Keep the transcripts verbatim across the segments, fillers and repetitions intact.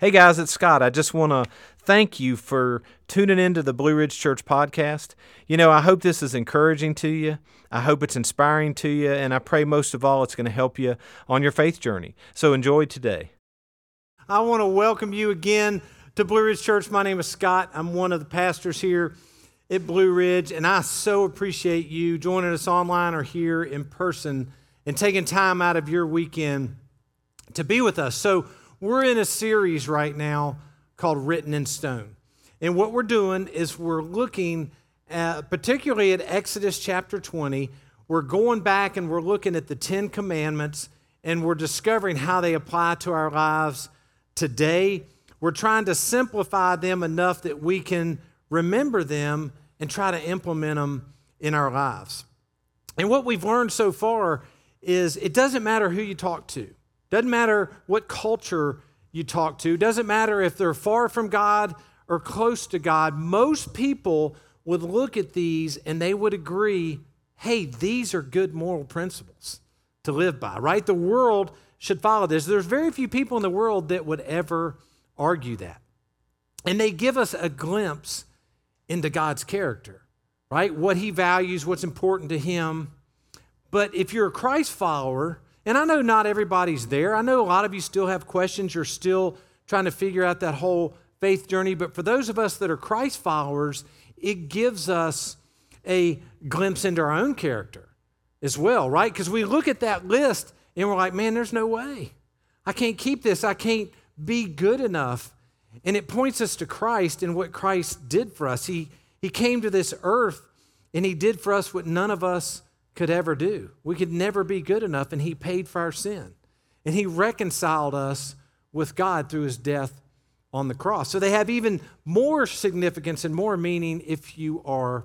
Hey guys, it's Scott. I just want to thank you for tuning into the Blue Ridge Church podcast. You know, I hope this is encouraging to you. I hope it's inspiring to you, and I pray most of all it's going to help you on your faith journey. So enjoy today. I want to welcome you again to Blue Ridge Church. My name is Scott. I'm one of the pastors here at Blue Ridge, and I so appreciate you joining us online or here in person and taking time out of your weekend to be with us. So we're in a series right now called Written in Stone. And what we're doing is we're looking at, particularly at Exodus chapter twenty. We're going back and we're looking at the Ten Commandments, and we're discovering how they apply to our lives today. We're trying to simplify them enough that we can remember them and try to implement them in our lives. And what we've learned so far is it doesn't matter who you talk to. Doesn't matter what culture you talk to. Doesn't matter if they're far from God or close to God. Most people would look at these and they would agree, hey, these are good moral principles to live by, right? The world should follow this. There's very few people in the world that would ever argue that. And they give us a glimpse into God's character, right? What he values, what's important to him. But if you're a Christ follower, and I know not everybody's there. I know a lot of you still have questions. You're still trying to figure out that whole faith journey. But for those of us that are Christ followers, it gives us a glimpse into our own character as well, right? Because we look at that list and we're like, man, there's no way. I can't keep this. I can't be good enough. And it points us to Christ and what Christ did for us. He, he came to this earth and he did for us what none of us could ever do. We could never be good enough, and he paid for our sin. And he reconciled us with God through his death on the cross. So they have even more significance and more meaning if you are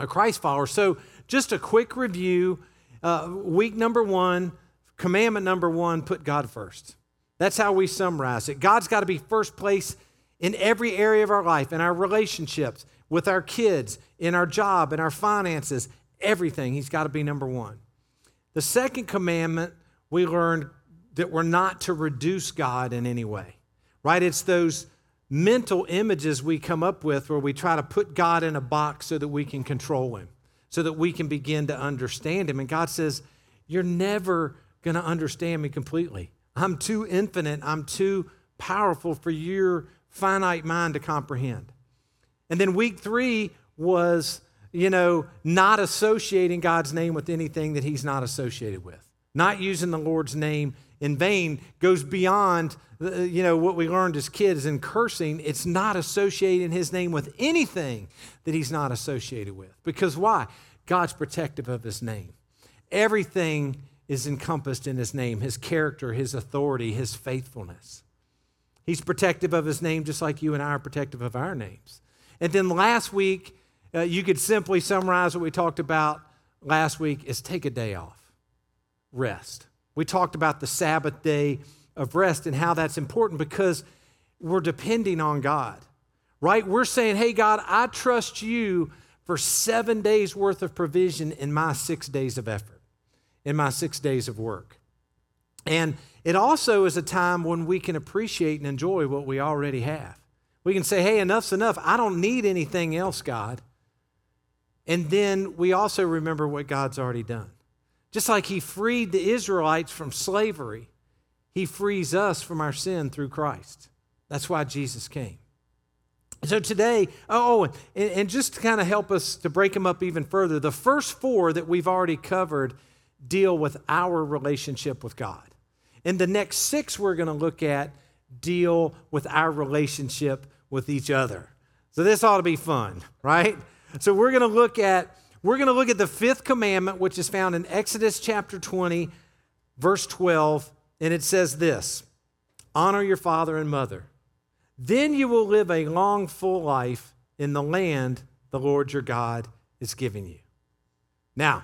a Christ follower. So just a quick review. Uh, week number one, commandment number one, put God first. That's how we summarize it. God's got to be first place in every area of our life, in our relationships, with our kids, in our job, in our finances. Everything, he's got to be number one. The second commandment, we learned that we're not to reduce God in any way, right? It's those mental images we come up with where we try to put God in a box so that we can control him, so that we can begin to understand him. And God says, you're never going to understand me completely. I'm too infinite. I'm too powerful for your finite mind to comprehend. And then week three was, you know, not associating God's name with anything that he's not associated with. Not using the Lord's name in vain goes beyond, you know, what we learned as kids in cursing. It's not associating his name with anything that he's not associated with. Because why? God's protective of his name. Everything is encompassed in his name, his character, his authority, his faithfulness. He's protective of his name just like you and I are protective of our names. And then last week, Uh, you could simply summarize what we talked about last week is take a day off, rest. We talked about the Sabbath day of rest and how that's important because we're depending on God, right? We're saying, hey, God, I trust you for seven days worth of provision in my six days of effort, in my six days of work. And it also is a time when we can appreciate and enjoy what we already have. We can say, hey, enough's enough. I don't need anything else, God. And then we also remember what God's already done. Just like he freed the Israelites from slavery, he frees us from our sin through Christ. That's why Jesus came. So today, oh, and, and just to kind of help us to break them up even further, the first four that we've already covered deal with our relationship with God. And the next six we're going to look at deal with our relationship with each other. So this ought to be fun, right? So we're going to look at we're going to look at the fifth commandment, which is found in Exodus chapter twenty, verse twelve, and it says this: honor your father and mother. Then you will live a long, full life in the land the Lord your God is giving you. Now,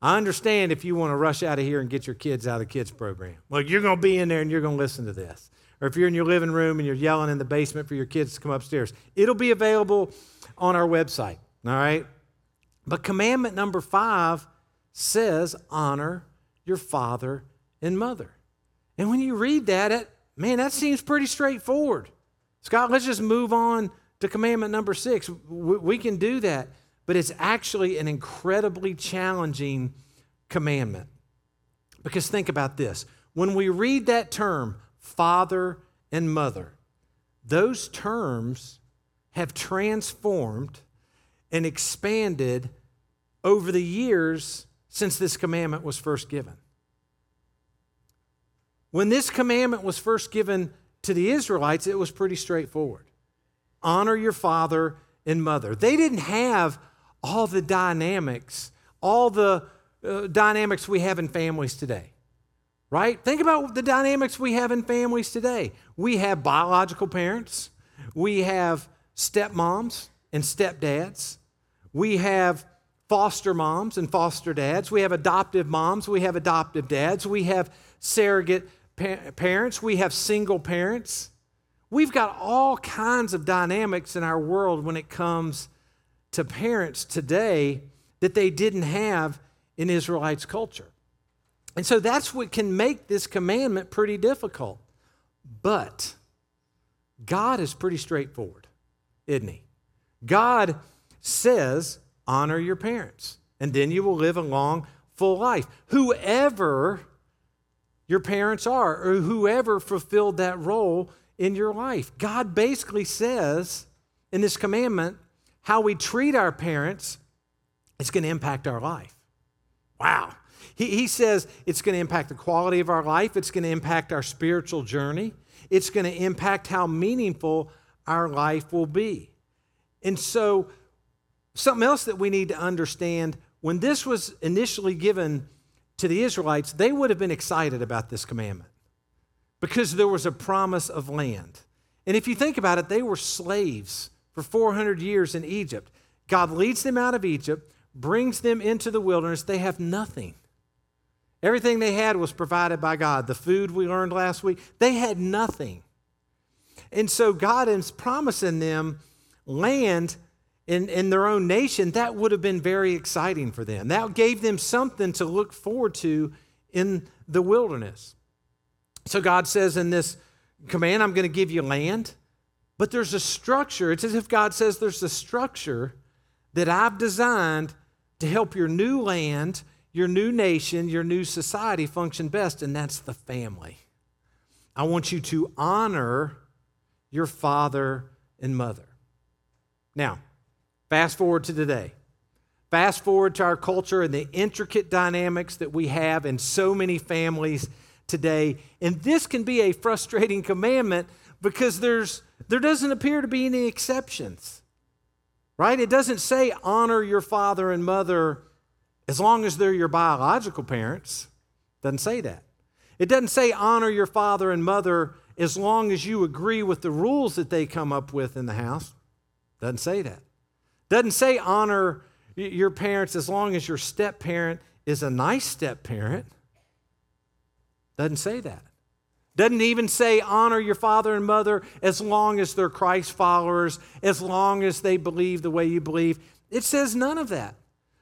I understand if you want to rush out of here and get your kids out of the kids program. Well, you're going to be in there and you're going to listen to this. Or if you're in your living room and you're yelling in the basement for your kids to come upstairs, it'll be available on our website. All right. But commandment number five says, honor your father and mother. And when you read that, it Man, that seems pretty straightforward. Scott, let's just move on to commandment number six. We can do that, but it's actually an incredibly challenging commandment. Because think about this. When we read that term, father and mother, those terms have transformed and expanded over the years since this commandment was first given. When this commandment was first given to the Israelites, it was pretty straightforward. Honor your father and mother. They didn't have all the dynamics, all the uh, dynamics we have in families today, right? Think about the dynamics we have in families today. We have biological parents. We have stepmoms and stepdads. We have foster moms and foster dads. We have adoptive moms. We have adoptive dads. We have surrogate parents. We have single parents. We've got all kinds of dynamics in our world when it comes to parents today that they didn't have in Israelites' culture. And so that's what can make this commandment pretty difficult. But God is pretty straightforward, isn't he? God says, honor your parents, and then you will live a long, full life. Whoever your parents are, or whoever fulfilled that role in your life. God basically says in this commandment, how we treat our parents is going to impact our life. Wow. He, he says it's going to impact the quality of our life. It's going to impact our spiritual journey. It's going to impact how meaningful our life will be. And so something else that we need to understand, when this was initially given to the Israelites, they would have been excited about this commandment because there was a promise of land. And if you think about it, they were slaves for four hundred years in Egypt. God leads them out of Egypt, brings them into the wilderness. They have nothing. Everything they had was provided by God. The food we learned last week, they had nothing. And so God is promising them land In, in their own nation. That would have been very exciting for them. That gave them something to look forward to in the wilderness. So God says in this command, I'm going to give you land, but there's a structure. It's as if God says there's a structure that I've designed to help your new land, your new nation, your new society function best, and that's the family. I want you to honor your father and mother. Now, fast forward to today. Fast forward to our culture and the intricate dynamics that we have in so many families today. And this can be a frustrating commandment because there's there doesn't appear to be any exceptions, right? It doesn't say honor your father and mother as long as they're your biological parents. It doesn't say that. It doesn't say honor your father and mother as long as you agree with the rules that they come up with in the house. It doesn't say that. Doesn't say honor your parents as long as your step-parent is a nice step-parent. Doesn't say that. Doesn't even say honor your father and mother as long as they're Christ followers, as long as they believe the way you believe. It says none of that.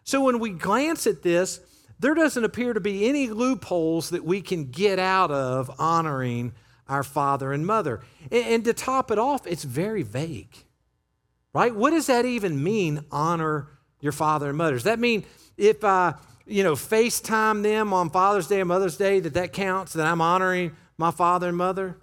So when we glance at this, there doesn't appear to be any loopholes that we can get out of honoring our father and mother. And to top it off, it's very vague. Right? What does that even mean, honor your father and mother? Does that mean if I, you know, FaceTime them on Father's Day and Mother's Day, that that counts, that I'm honoring my father and mother?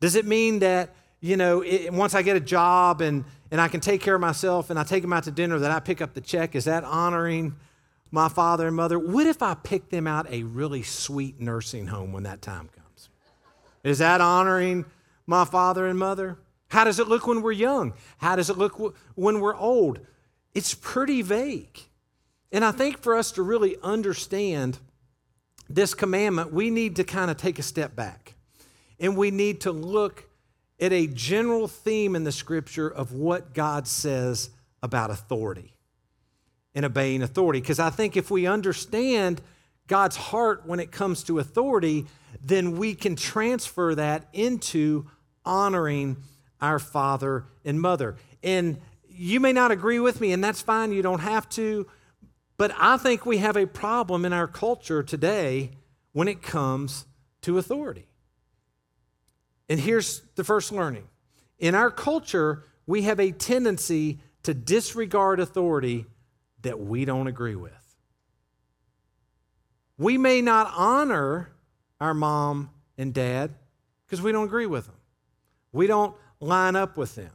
Does it mean that, you know, it, once I get a job and, and I can take care of myself and I take them out to dinner, that I pick up the check? Is that honoring my father and mother? What if I pick them out a really sweet nursing home when that time comes? Is that honoring my father and mother? How does it look when we're young? How does it look w- when we're old? It's pretty vague. And I think for us to really understand this commandment, we need to kind of take a step back. And we need to look at a general theme in the scripture of what God says about authority and obeying authority. Because I think if we understand God's heart when it comes to authority, then we can transfer that into honoring our father and mother. And you may not agree with me, and that's fine, you don't have to, but I think we have a problem in our culture today when it comes to authority. And here's the first learning. In our culture, we have a tendency to disregard authority that we don't agree with. We may not honor our mom and dad because we don't agree with them. We don't line up with them.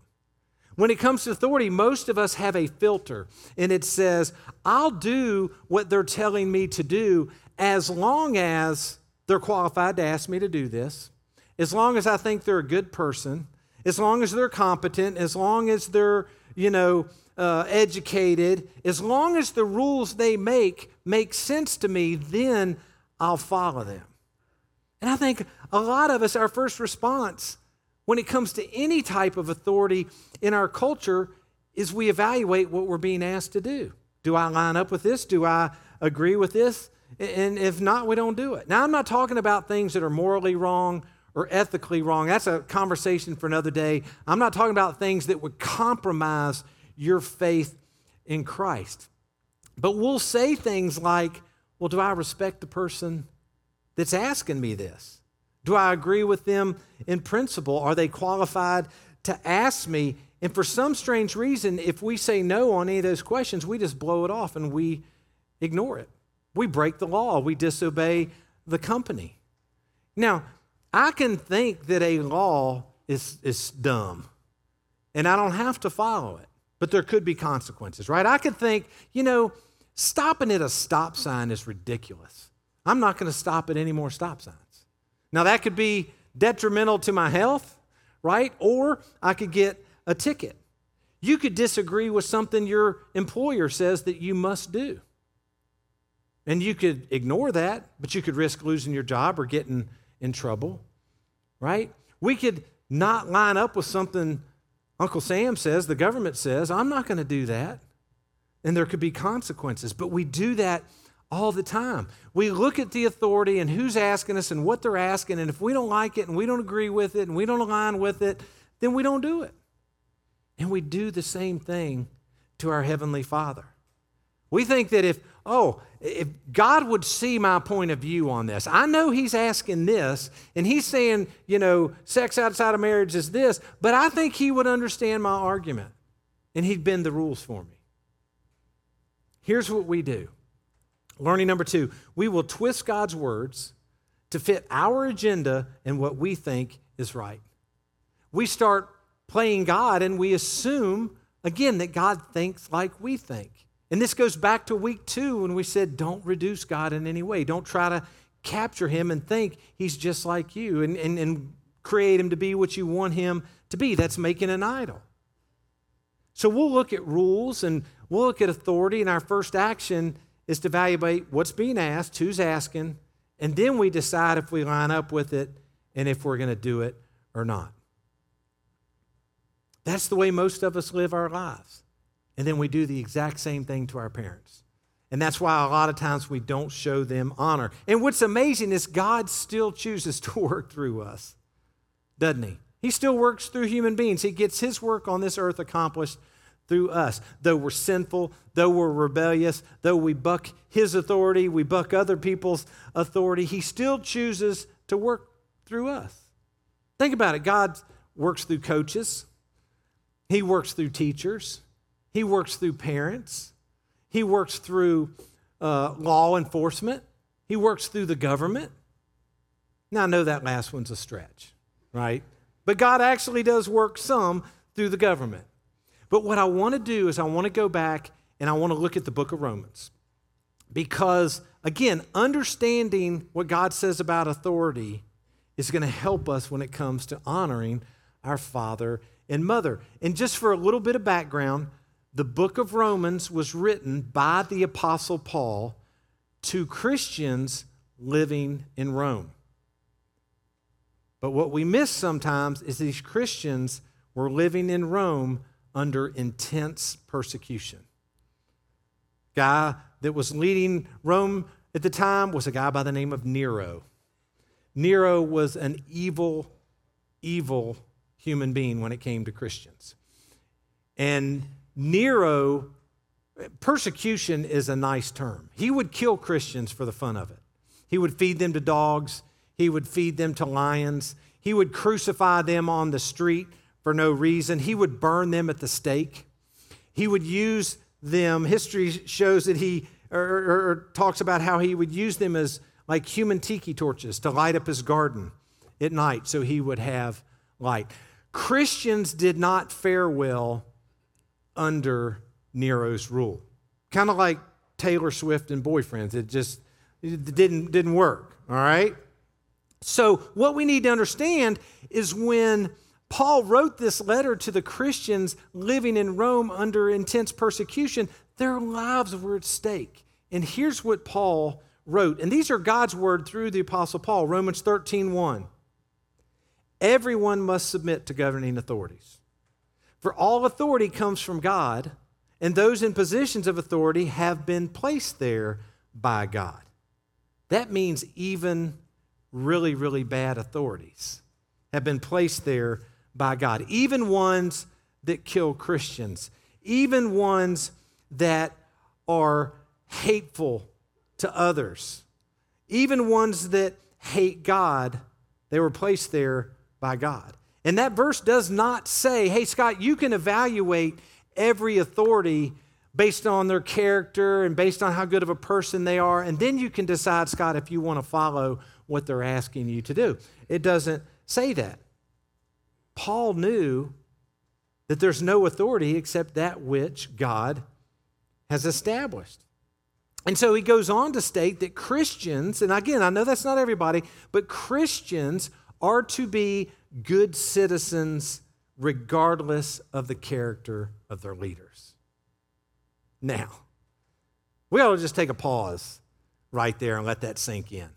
When it comes to authority, most of us have a filter, and it says, I'll do what they're telling me to do as long as they're qualified to ask me to do this, as long as I think they're a good person, as long as they're competent, as long as they're, you know, uh, educated, as long as the rules they make make sense to me, then I'll follow them. And I think a lot of us, our first response when it comes to any type of authority in our culture is we evaluate what we're being asked to do. Do I line up with this? Do I agree with this? And if not, we don't do it. Now, I'm not talking about things that are morally wrong or ethically wrong. That's a conversation for another day. I'm not talking about things that would compromise your faith in Christ. But we'll say things like, well, do I respect the person that's asking me this? Do I agree with them in principle? Are they qualified to ask me? And for some strange reason, if we say no on any of those questions, we just blow it off and we ignore it. We break the law. We disobey the company. Now, I can think that a law is, is dumb, and I don't have to follow it, but there could be consequences, right? I could think, you know, stopping at a stop sign is ridiculous. I'm not going to stop at any more stop signs. Now, that could be detrimental to my health, right? Or I could get a ticket. You could disagree with something your employer says that you must do. And you could ignore that, but you could risk losing your job or getting in trouble, right? We could not line up with something Uncle Sam says, the government says, I'm not going to do that. And there could be consequences, but we do that all the time. We look at the authority and who's asking us and what they're asking, and if we don't like it and we don't agree with it and we don't align with it, then we don't do it. And we do the same thing to our Heavenly Father. We think that if, oh, if God would see my point of view on this, I know he's asking this, and he's saying, you know, sex outside of marriage is this, but I think he would understand my argument, and he'd bend the rules for me. Here's what we do. Learning number two, we will twist God's words to fit our agenda and what we think is right. We start playing God and we assume, again, that God thinks like we think. And this goes back to week two when we said, don't reduce God in any way. Don't try to capture him and think he's just like you and, and, and create him to be what you want him to be. That's making an idol. So we'll look at rules and we'll look at authority, and our first action is to evaluate what's being asked, who's asking, and then we decide if we line up with it and if we're going to do it or not. That's the way most of us live our lives. And then we do the exact same thing to our parents. And that's why a lot of times we don't show them honor. And what's amazing is God still chooses to work through us, doesn't he? He still works through human beings. He gets his work on this earth accomplished through us, though we're sinful, though we're rebellious, though we buck his authority, we buck other people's authority, he still chooses to work through us. Think about it. God works through coaches. He works through teachers. He works through parents. He works through uh, law enforcement. He works through the government. Now, I know that last one's a stretch, right? But God actually does work some through the government. But what I want to do is I want to go back and I want to look at the book of Romans. Because, again, understanding what God says about authority is going to help us when it comes to honoring our father and mother. And just for a little bit of background, the book of Romans was written by the Apostle Paul to Christians living in Rome. But what we miss sometimes is these Christians were living in Rome under intense persecution. Guy that was leading Rome at the time was a guy by the name of Nero. Nero was an evil, evil human being when it came to Christians. And Nero, persecution is a nice term. He would kill Christians for the fun of it. He would feed them to dogs. He would feed them to lions. He would crucify them on the street for no reason. He would burn them at the stake. He would use them. History shows that he, or, or, or talks about how he would use them as like human tiki torches to light up his garden at night so he would have light. Christians did not fare well under Nero's rule. Kind of like Taylor Swift and boyfriends. It just it didn't, didn't work, all right? So what we need to understand is when Paul wrote this letter to the Christians living in Rome under intense persecution, their lives were at stake. And here's what Paul wrote. And these are God's word through the Apostle Paul, Romans thirteen one. Everyone must submit to governing authorities. For all authority comes from God, and those in positions of authority have been placed there by God. That means even really, really bad authorities have been placed there by God. Even ones that kill Christians, even ones that are hateful to others, even ones that hate God, they were placed there by God. And that verse does not say, hey, Scott, you can evaluate every authority based on their character and based on how good of a person they are, and then you can decide, Scott, if you want to follow what they're asking you to do. It doesn't say that. Paul knew that there's no authority except that which God has established. And so he goes on to state that Christians, and again, I know that's not everybody, but Christians are to be good citizens regardless of the character of their leaders. Now, we ought to just take a pause right there and let that sink in,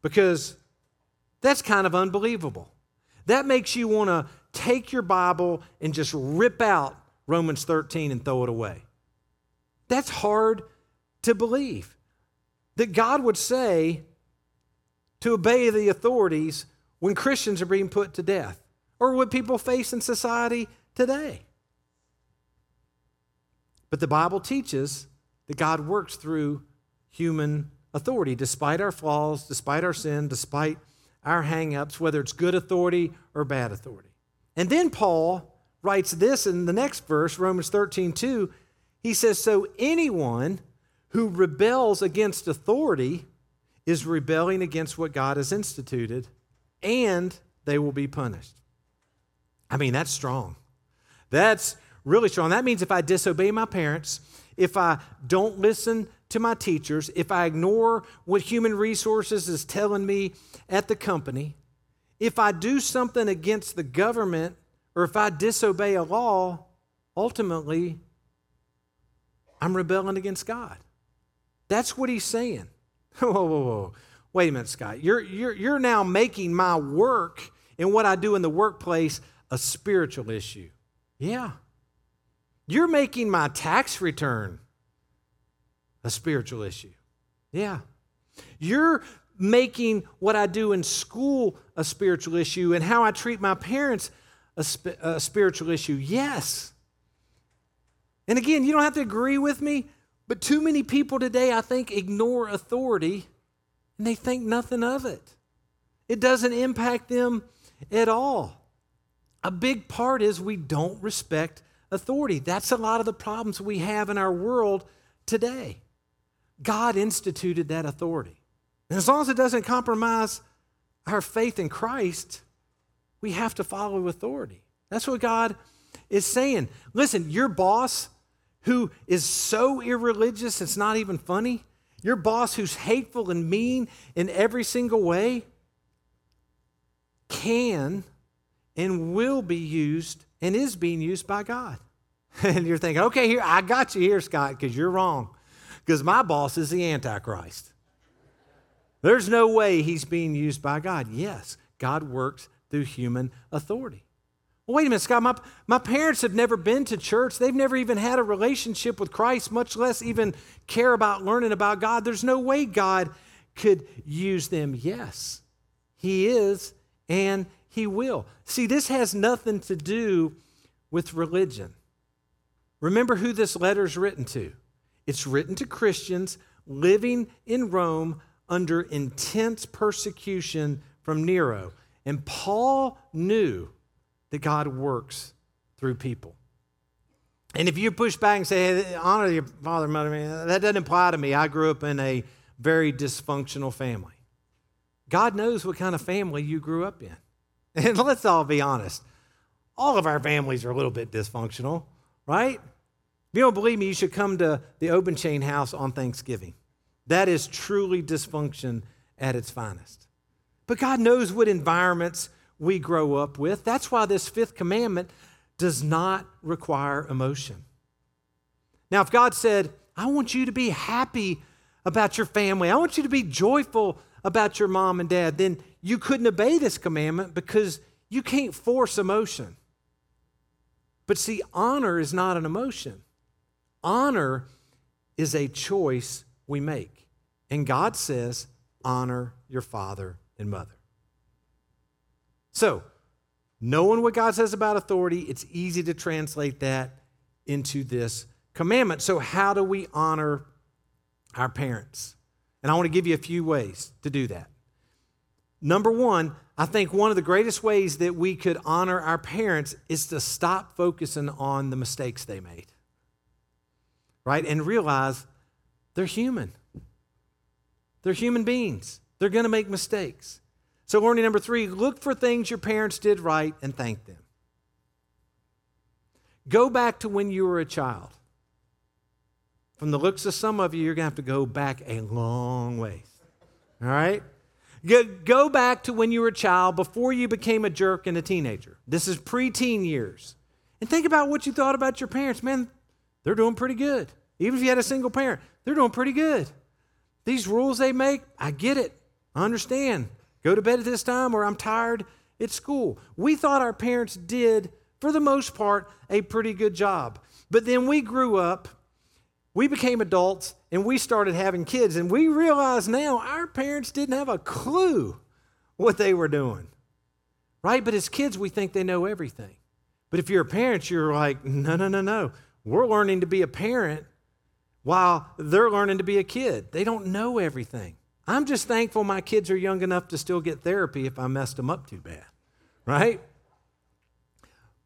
because that's kind of unbelievable. That makes you want to take your Bible and just rip out Romans thirteen and throw it away. That's hard to believe, that God would say to obey the authorities when Christians are being put to death, or what people face in society today. But the Bible teaches that God works through human authority, despite our flaws, despite our sin, despite our hang-ups, whether it's good authority or bad authority. And then Paul writes this in the next verse, Romans thirteen two. He says, so anyone who rebels against authority is rebelling against what God has instituted, and they will be punished. I mean, that's strong. That's really strong. That means if I disobey my parents, if I don't listen to my teachers, if I ignore what human resources is telling me at the company, if I do something against the government, or if I disobey a law, ultimately, I'm rebelling against God. That's what he's saying. Whoa, whoa, whoa. Wait a minute, Scott. You're, you're, you're now making my work and what I do in the workplace a spiritual issue. Yeah. You're making my tax return a spiritual issue. Yeah. You're making what I do in school a spiritual issue, and how I treat my parents a, sp- a spiritual issue. Yes. And again, you don't have to agree with me, but too many people today, I think, ignore authority and they think nothing of it. It doesn't impact them at all. A big part is we don't respect authority. That's a lot of the problems we have in our world today. God instituted that authority. And as long as it doesn't compromise our faith in Christ, we have to follow authority. That's what God is saying. Listen, your boss who is so irreligious it's not even funny, your boss who's hateful and mean in every single way, can and will be used and is being used by God. And you're thinking, okay, here, I got you here, Scott, because you're wrong, because my boss is the Antichrist. There's no way he's being used by God. Yes, God works through human authority. Well, wait a minute, Scott, my, my parents have never been to church. They've never even had a relationship with Christ, much less even care about learning about God. There's no way God could use them. Yes, he is, and he will. See, this has nothing to do with religion. Remember who this letter is written to. It's written to Christians living in Rome under intense persecution from Nero. And Paul knew that God works through people. And if you push back and say, hey, honor your father and mother, man, that doesn't apply to me. I grew up in a very dysfunctional family. God knows what kind of family you grew up in. And let's all be honest. All of our families are a little bit dysfunctional, right? If you don't believe me, you should come to the Open Chain house on Thanksgiving. That is truly dysfunction at its finest. But God knows what environments we grow up with. That's why this fifth commandment does not require emotion. Now, if God said, I want you to be happy about your family, I want you to be joyful about your mom and dad, then you couldn't obey this commandment because you can't force emotion. But see, honor is not an emotion. Honor is a choice we make. And God says, honor your father and mother. So, knowing what God says about authority, it's easy to translate that into this commandment. So how do we honor our parents? And I want to give you a few ways to do that. Number one, I think one of the greatest ways that we could honor our parents is to stop focusing on the mistakes they made, right? And realize they're human. They're human beings. They're going to make mistakes. So learning number three, look for things your parents did right and thank them. Go back to when you were a child. From the looks of some of you, you're going to have to go back a long ways. All right? Go back to when you were a child before you became a jerk and a teenager. This is preteen years. And think about what you thought about your parents. Man, they're doing pretty good. Even if you had a single parent, they're doing pretty good. These rules they make, I get it. I understand. Go to bed at this time or I'm tired at school. We thought our parents did, for the most part, a pretty good job. But then we grew up, we became adults, and we started having kids. And we realize now our parents didn't have a clue what they were doing, right? But as kids, we think they know everything. But if you're a parent, you're like, no, no, no, no. We're learning to be a parent while they're learning to be a kid. They don't know everything. I'm just thankful my kids are young enough to still get therapy if I messed them up too bad, right?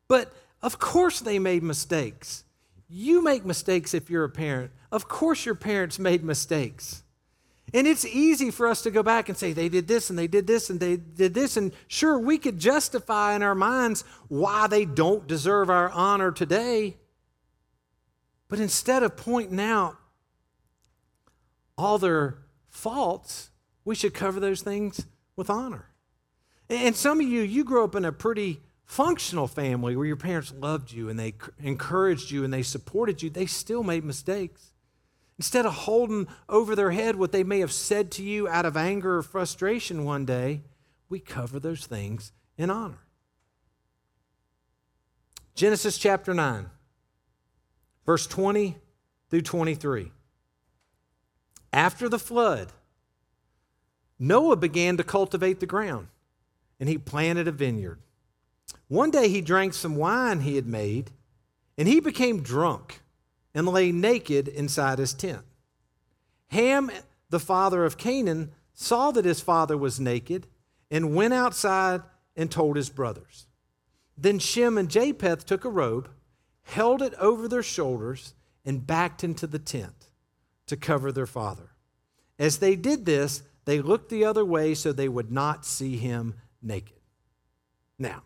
But of course they made mistakes. You make mistakes if you're a parent. Of course your parents made mistakes. And it's easy for us to go back and say, they did this and they did this and they did this. And sure, we could justify in our minds why they don't deserve our honor today. But instead of pointing out all their faults, we should cover those things with honor. And some of you, you grew up in a pretty functional family where your parents loved you and they encouraged you and they supported you. They still made mistakes. Instead of holding over their head what they may have said to you out of anger or frustration one day, we cover those things in honor. Genesis chapter nine, verse twenty through twenty-three. After the flood, Noah began to cultivate the ground, and he planted a vineyard. One day he drank some wine he had made, and he became drunk and lay naked inside his tent. Ham, the father of Canaan, saw that his father was naked and went outside and told his brothers. Then Shem and Japheth took a robe, held it over their shoulders, and backed into the tent to cover their father. As they did this, they looked the other way so they would not see him naked. Now,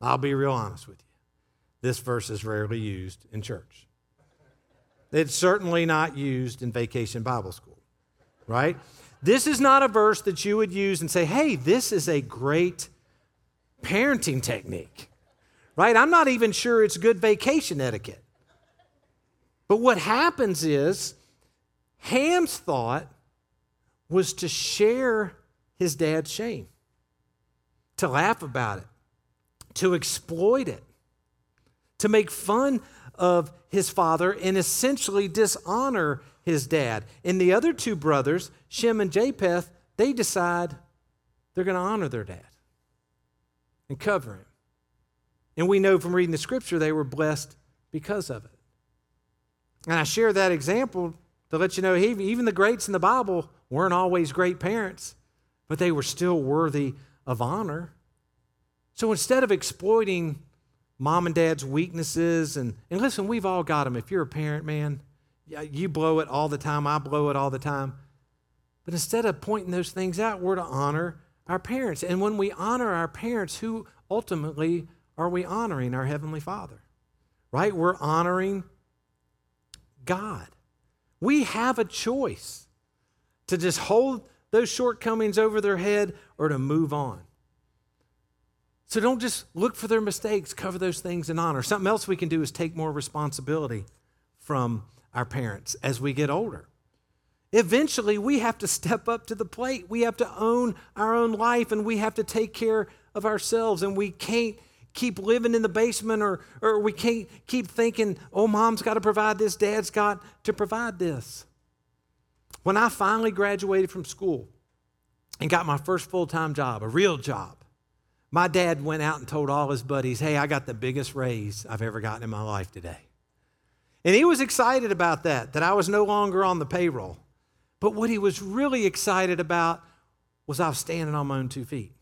I'll be real honest with you. This verse is rarely used in church. It's certainly not used in vacation Bible school, right? This is not a verse that you would use and say, hey, this is a great parenting technique, right? I'm not even sure it's good vacation etiquette. But what happens is, Ham's thought was to share his dad's shame, to laugh about it, to exploit it, to make fun of his father and essentially dishonor his dad. And the other two brothers, Shem and Japheth, they decide they're going to honor their dad and cover him. And we know from reading the scripture they were blessed because of it. And I share that example to let you know, even the greats in the Bible weren't always great parents, but they were still worthy of honor. So instead of exploiting mom and dad's weaknesses, and, and listen, we've all got them. If you're a parent, man, you blow it all the time. I blow it all the time. But instead of pointing those things out, we're to honor our parents. And when we honor our parents, who ultimately are we honoring? Our Heavenly Father, right? We're honoring God. We have a choice to just hold those shortcomings over their head or to move on. So don't just look for their mistakes, cover those things in honor. Something else we can do is take more responsibility from our parents as we get older. Eventually, we have to step up to the plate. We have to own our own life, and we have to take care of ourselves. And we can't keep living in the basement, or, or we can't keep thinking, oh, mom's got to provide this, dad's got to provide this. When I finally graduated from school and got my first full-time job, a real job, my dad went out and told all his buddies, hey, I got the biggest raise I've ever gotten in my life today. And he was excited about that, that I was no longer on the payroll. But what he was really excited about was I was standing on my own two feet.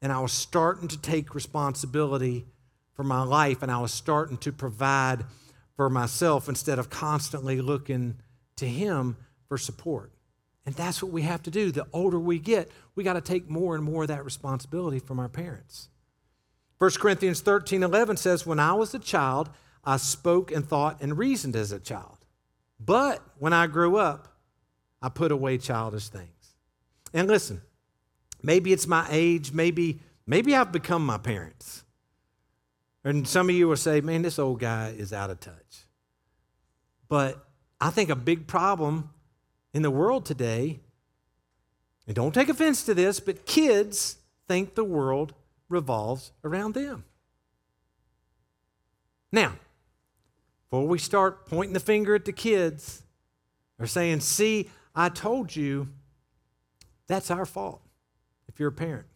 And I was starting to take responsibility for my life, and I was starting to provide for myself instead of constantly looking to him for support. And that's what we have to do. The older we get, we got to take more and more of that responsibility from our parents. First Corinthians thirteen eleven says, when I was a child, I spoke and thought and reasoned as a child. But when I grew up, I put away childish things. And listen, maybe it's my age, maybe maybe I've become my parents. And some of you will say, man, this old guy is out of touch. But I think a big problem in the world today, and don't take offense to this, but kids think the world revolves around them. Now, before we start pointing the finger at the kids or saying, see, I told you, that's our fault if you're a parent,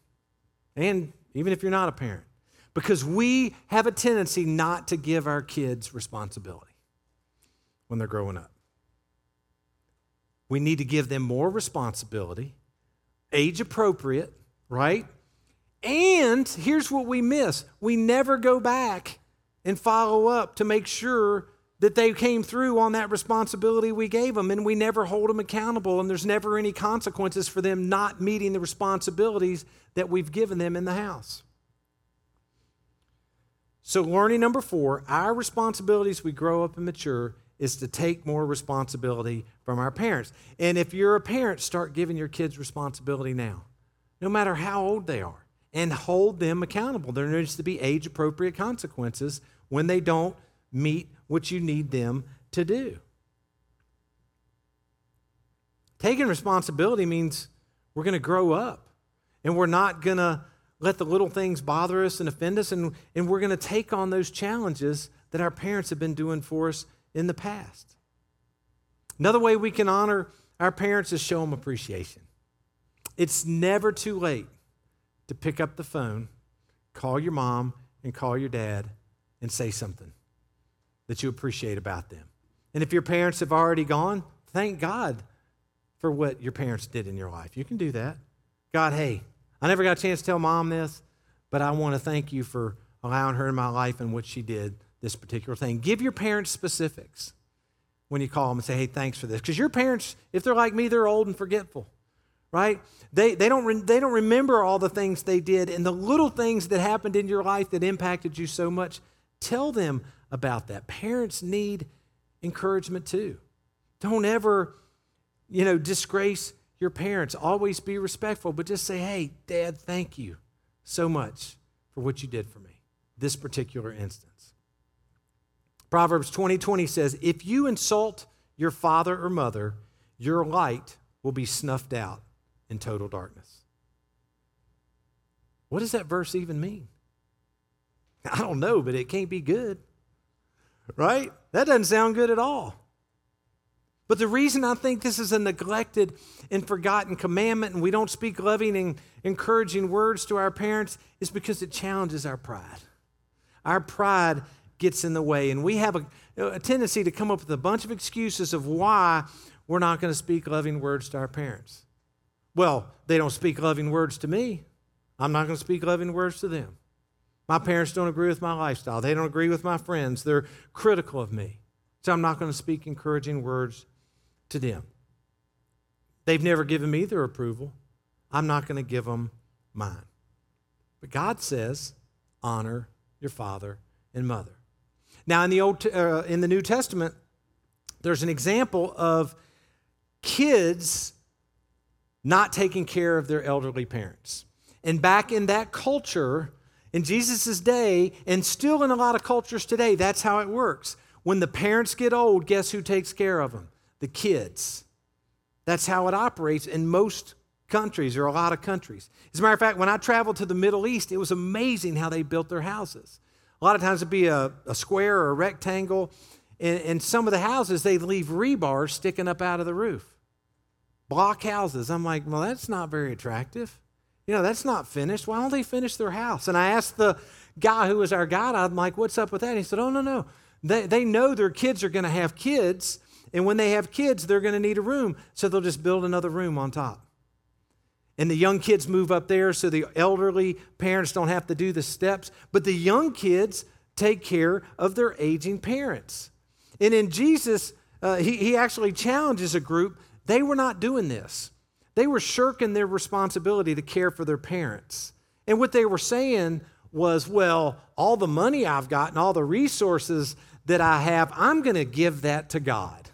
and even if you're not a parent, because we have a tendency not to give our kids responsibility when they're growing up. We need to give them more responsibility, age appropriate, right? And here's what we miss. We never go back and follow up to make sure that they came through on that responsibility we gave them, and we never hold them accountable, and there's never any consequences for them not meeting the responsibilities that we've given them in the house. So learning number four, our responsibilities we grow up and mature is to take more responsibility from our parents. And if you're a parent, start giving your kids responsibility now, no matter how old they are, and hold them accountable. There needs to be age-appropriate consequences when they don't meet what you need them to do. Taking responsibility means we're going to grow up, and we're not going to let the little things bother us and offend us, and, and we're going to take on those challenges that our parents have been doing for us in the past. Another way we can honor our parents is show them appreciation. It's never too late to pick up the phone, call your mom and call your dad and say something that you appreciate about them. And if your parents have already gone, thank God for what your parents did in your life. You can do that. God, hey, I never got a chance to tell mom this, but I want to thank you for allowing her in my life and what she did, this particular thing. Give your parents specifics when you call them and say, hey, thanks for this. Because your parents, if they're like me, they're old and forgetful, right? They, they, don't re- they don't remember all the things they did and the little things that happened in your life that impacted you so much. Tell them about that. Parents need encouragement too. Don't ever, you know, disgrace your parents. Always be respectful, but just say, hey, Dad, thank you so much for what you did for me, this particular instance. Proverbs twenty twenty says, if you insult your father or mother, your light will be snuffed out in total darkness. What does that verse even mean? I don't know, but it can't be good. Right? That doesn't sound good at all. But the reason I think this is a neglected and forgotten commandment, and we don't speak loving and encouraging words to our parents, is because it challenges our pride. Our pride gets in the way, and we have a, a tendency to come up with a bunch of excuses of why we're not going to speak loving words to our parents. Well, they don't speak loving words to me. I'm not going to speak loving words to them. My parents don't agree with my lifestyle. They don't agree with my friends. They're critical of me. So I'm not going to speak encouraging words to them. They've never given me their approval. I'm not going to give them mine. But God says, honor your father and mother. Now, in the Old, uh, in the New Testament, there's an example of kids not taking care of their elderly parents. And back in that culture, in Jesus' day, and still in a lot of cultures today, that's how it works. When the parents get old, guess who takes care of them? The kids. That's how it operates in most countries, or a lot of countries. As a matter of fact, when I traveled to the Middle East, it was amazing how they built their houses. A lot of times it'd be a, a square or a rectangle, and, and some of the houses, they'd leave rebar sticking up out of the roof. Block houses. I'm like, well, that's not very attractive. You know, that's not finished. Why don't they finish their house? And I asked the guy who was our guide, I'm like, what's up with that? And he said, oh, no, no. They, they know their kids are going to have kids, and when they have kids, they're going to need a room, so they'll just build another room on top. And the young kids move up there so the elderly parents don't have to do the steps, but the young kids take care of their aging parents. And in Jesus, uh, he, he actually challenges a group. They were not doing this. They were shirking their responsibility to care for their parents. And what they were saying was, well, all the money I've got and all the resources that I have, I'm going to give that to God.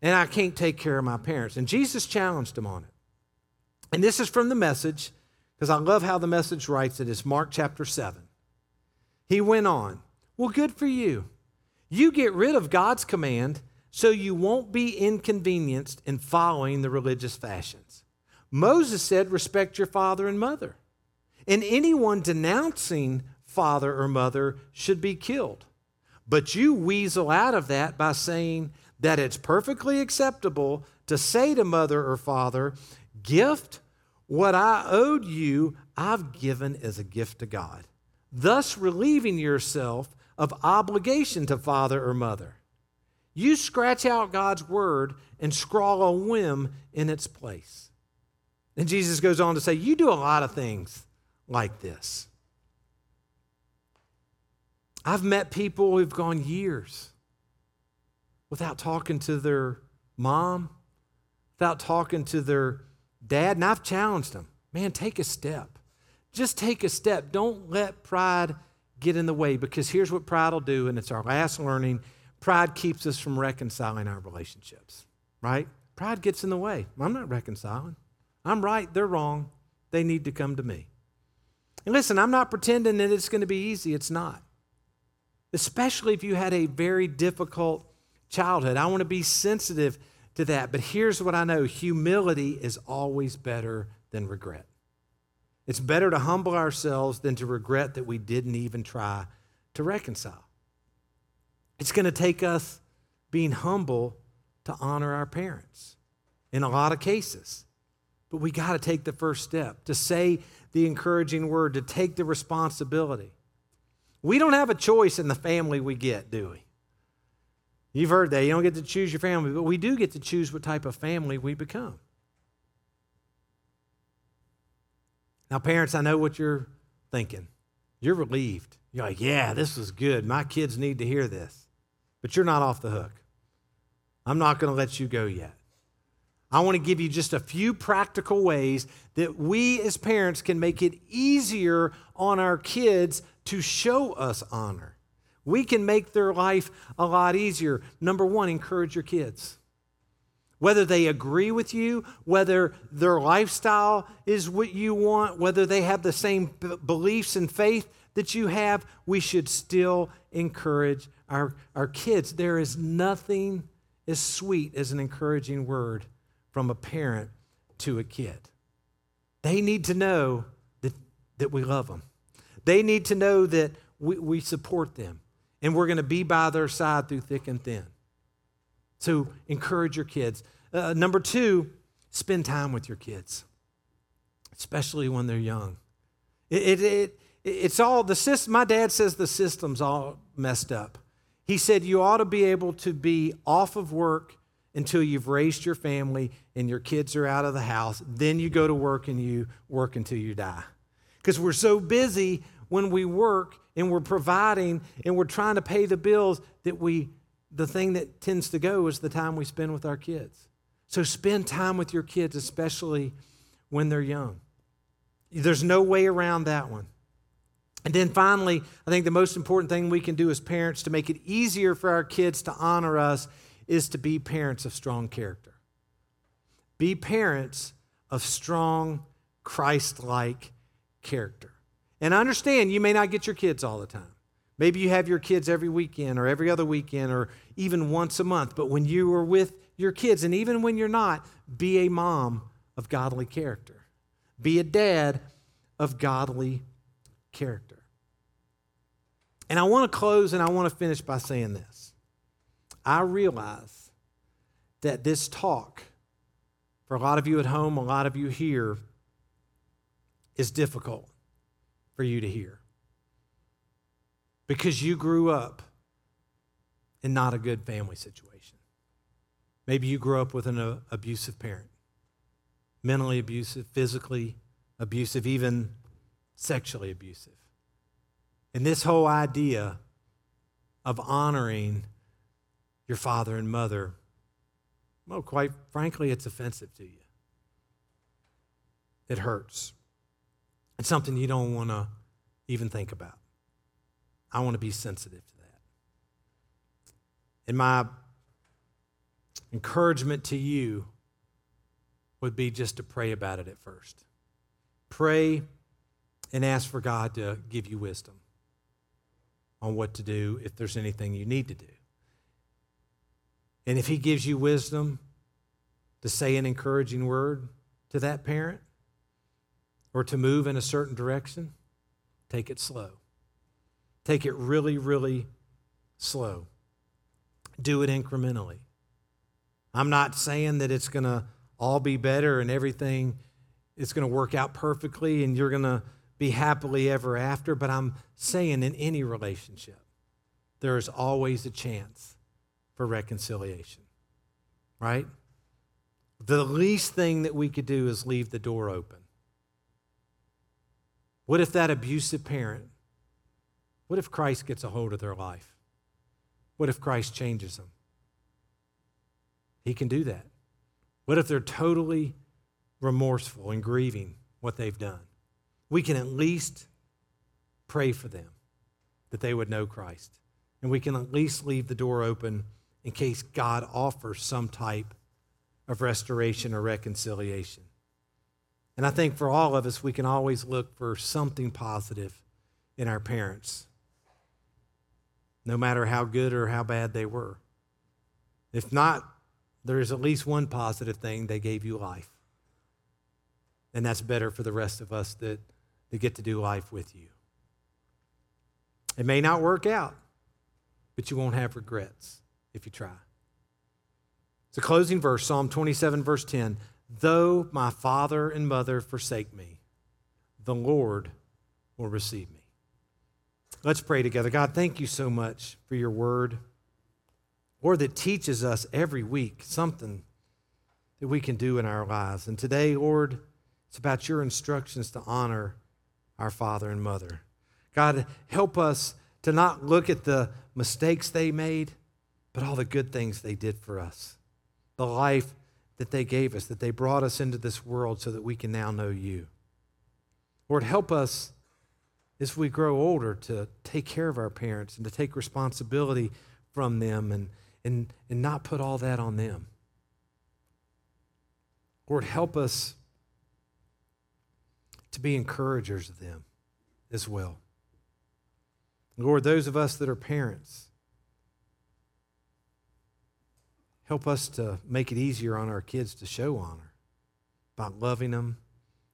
And I can't take care of my parents. And Jesus challenged them on it. And this is from The Message, because I love how The Message writes it. It's Mark chapter seven. He went on, well, good for you. You get rid of God's command so you won't be inconvenienced in following the religious fashions. Moses said, respect your father and mother. And anyone denouncing father or mother should be killed. But you weasel out of that by saying that it's perfectly acceptable to say to mother or father, gift, what I owed you, I've given as a gift to God, thus relieving yourself of obligation to father or mother. You scratch out God's word and scrawl a whim in its place. And Jesus goes on to say, you do a lot of things like this. I've met people who've gone years without talking to their mom, without talking to their dad, and I've challenged them. Man, take a step. Just take a step. Don't let pride get in the way, because here's what pride will do, and it's our last learning. Pride keeps us from reconciling our relationships, right? Pride gets in the way. I'm not reconciling. I'm right. They're wrong. They need to come to me. And listen, I'm not pretending that it's going to be easy. It's not. Especially if you had a very difficult childhood. I want to be sensitive to that. But here's what I know. Humility is always better than regret. It's better to humble ourselves than to regret that we didn't even try to reconcile. It's going to take us being humble to honor our parents in a lot of cases. But we got to take the first step to say the encouraging word, to take the responsibility. We don't have a choice in the family we get, do we? You've heard that. You don't get to choose your family, but we do get to choose what type of family we become. Now, parents, I know what you're thinking. You're relieved. You're like, yeah, this was good. My kids need to hear this. But you're not off the hook. I'm not going to let you go yet. I want to give you just a few practical ways that we as parents can make it easier on our kids to show us honor. We can make their life a lot easier. Number one, encourage your kids. Whether they agree with you, whether their lifestyle is what you want, whether they have the same b- beliefs and faith that you have, we should still encourage our, our kids. There is nothing as sweet as an encouraging word from a parent to a kid. They need to know that, that we love them. They need to know that we, we support them, and we're going to be by their side through thick and thin. So encourage your kids. Uh, number two, spend time with your kids, especially when they're young. It, it, it It's all, the system, my dad says the system's all messed up. He said you ought to be able to be off of work until you've raised your family and your kids are out of the house. Then you go to work and you work until you die. Because we're so busy, when we work and we're providing and we're trying to pay the bills, that we, the thing that tends to go is the time we spend with our kids. So spend time with your kids, especially when they're young. There's no way around that one. And then finally, I think the most important thing we can do as parents to make it easier for our kids to honor us is to be parents of strong character. Be parents of strong, Christ-like character. And I understand you may not get your kids all the time. Maybe you have your kids every weekend or every other weekend or even once a month. But when you are with your kids, and even when you're not, be a mom of godly character. Be a dad of godly character. And I want to close and I want to finish by saying this. I realize that this talk, for a lot of you at home, a lot of you here, is difficult for you to hear because you grew up in not a good family situation. Maybe you grew up with an uh, abusive parent, mentally abusive, physically abusive, even sexually abusive. And this whole idea of honoring your father and mother, well, quite frankly, it's offensive to you. It hurts. It's something you don't want to even think about. I want to be sensitive to that. And my encouragement to you would be just to pray about it at first. Pray and ask for God to give you wisdom on what to do if there's anything you need to do. And if he gives you wisdom to say an encouraging word to that parent, or to move in a certain direction, take it slow. Take it really, really slow. Do it incrementally. I'm not saying that it's going to all be better and everything is going to work out perfectly and you're going to be happily ever after, but I'm saying in any relationship, there is always a chance for reconciliation, right? The least thing that we could do is leave the door open. What if that abusive parent, what if Christ gets a hold of their life? What if Christ changes them? He can do that. What if they're totally remorseful and grieving what they've done? We can at least pray for them that they would know Christ. And we can at least leave the door open in case God offers some type of restoration or reconciliation. And I think for all of us, we can always look for something positive in our parents, no matter how good or how bad they were. If not, there is at least one positive thing: they gave you life. And that's better for the rest of us that, that get to do life with you. It may not work out, but you won't have regrets if you try. It's a closing verse, Psalm twenty-seven, verse ten. Though my father and mother forsake me, the Lord will receive me. Let's pray together. God, thank you so much for your word, Lord, that teaches us every week something that we can do in our lives. And today, Lord, it's about your instructions to honor our father and mother. God, help us to not look at the mistakes they made, but all the good things they did for us, the life that they gave us, that they brought us into this world so that we can now know you. Lord, help us as we grow older to take care of our parents and to take responsibility from them and, and, and not put all that on them. Lord, help us to be encouragers of them as well. Lord, those of us that are parents, help us to make it easier on our kids to show honor by loving them,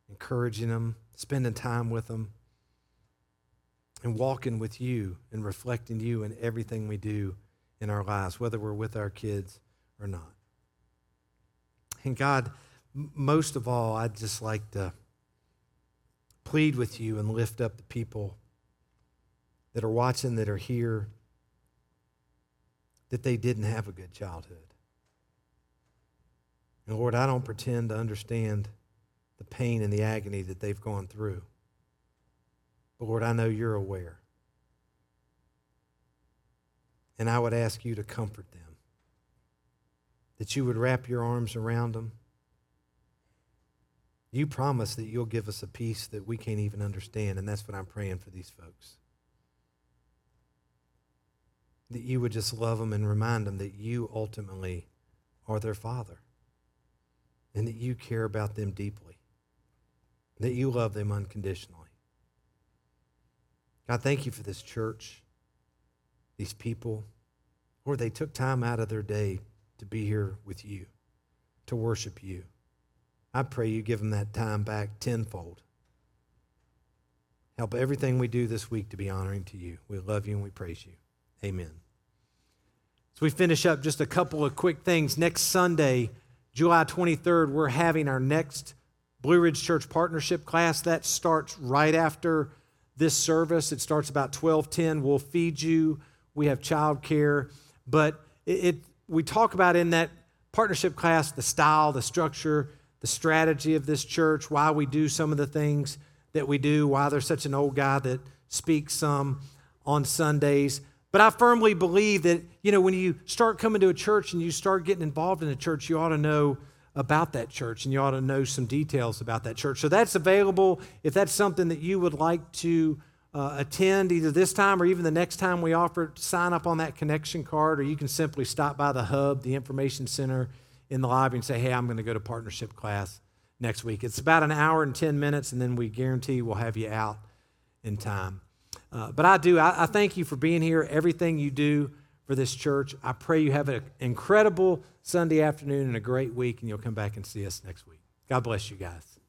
encouraging them, spending time with them, and walking with you and reflecting you in everything we do in our lives, whether we're with our kids or not. And God, most of all, I'd just like to plead with you and lift up the people that are watching, that are here, that they didn't have a good childhood. And Lord, I don't pretend to understand the pain and the agony that they've gone through. But Lord, I know you're aware. And I would ask you to comfort them, that you would wrap your arms around them. You promise that you'll give us a peace that we can't even understand, and that's what I'm praying for these folks. That you would just love them and remind them that you ultimately are their Father and that you care about them deeply, that you love them unconditionally. God, thank you for this church, these people. Lord, they took time out of their day to be here with you, to worship you. I pray you give them that time back tenfold. Help everything we do this week to be honoring to you. We love you and we praise you. Amen. So we finish up just a couple of quick things. Next Sunday, July twenty-third, we're having our next Blue Ridge Church Partnership class. That starts right after this service. It starts about twelve ten. We'll feed you. We have childcare. But it, it we talk about in that partnership class the style, the structure, the strategy of this church, why we do some of the things that we do, why there's such an old guy that speaks some on Sundays. But I firmly believe that, you know, when you start coming to a church and you start getting involved in a church, you ought to know about that church and you ought to know some details about that church. So that's available if that's something that you would like to uh, attend either this time or even the next time we offer it. Sign up on that connection card, or you can simply stop by the hub, the information center in the lobby, and say, hey, I'm going to go to partnership class next week. It's about an hour and ten minutes, and then we guarantee we'll have you out in time. Uh, but I do, I, I thank you for being here, everything you do for this church. I pray you have an incredible Sunday afternoon and a great week, and you'll come back and see us next week. God bless you guys.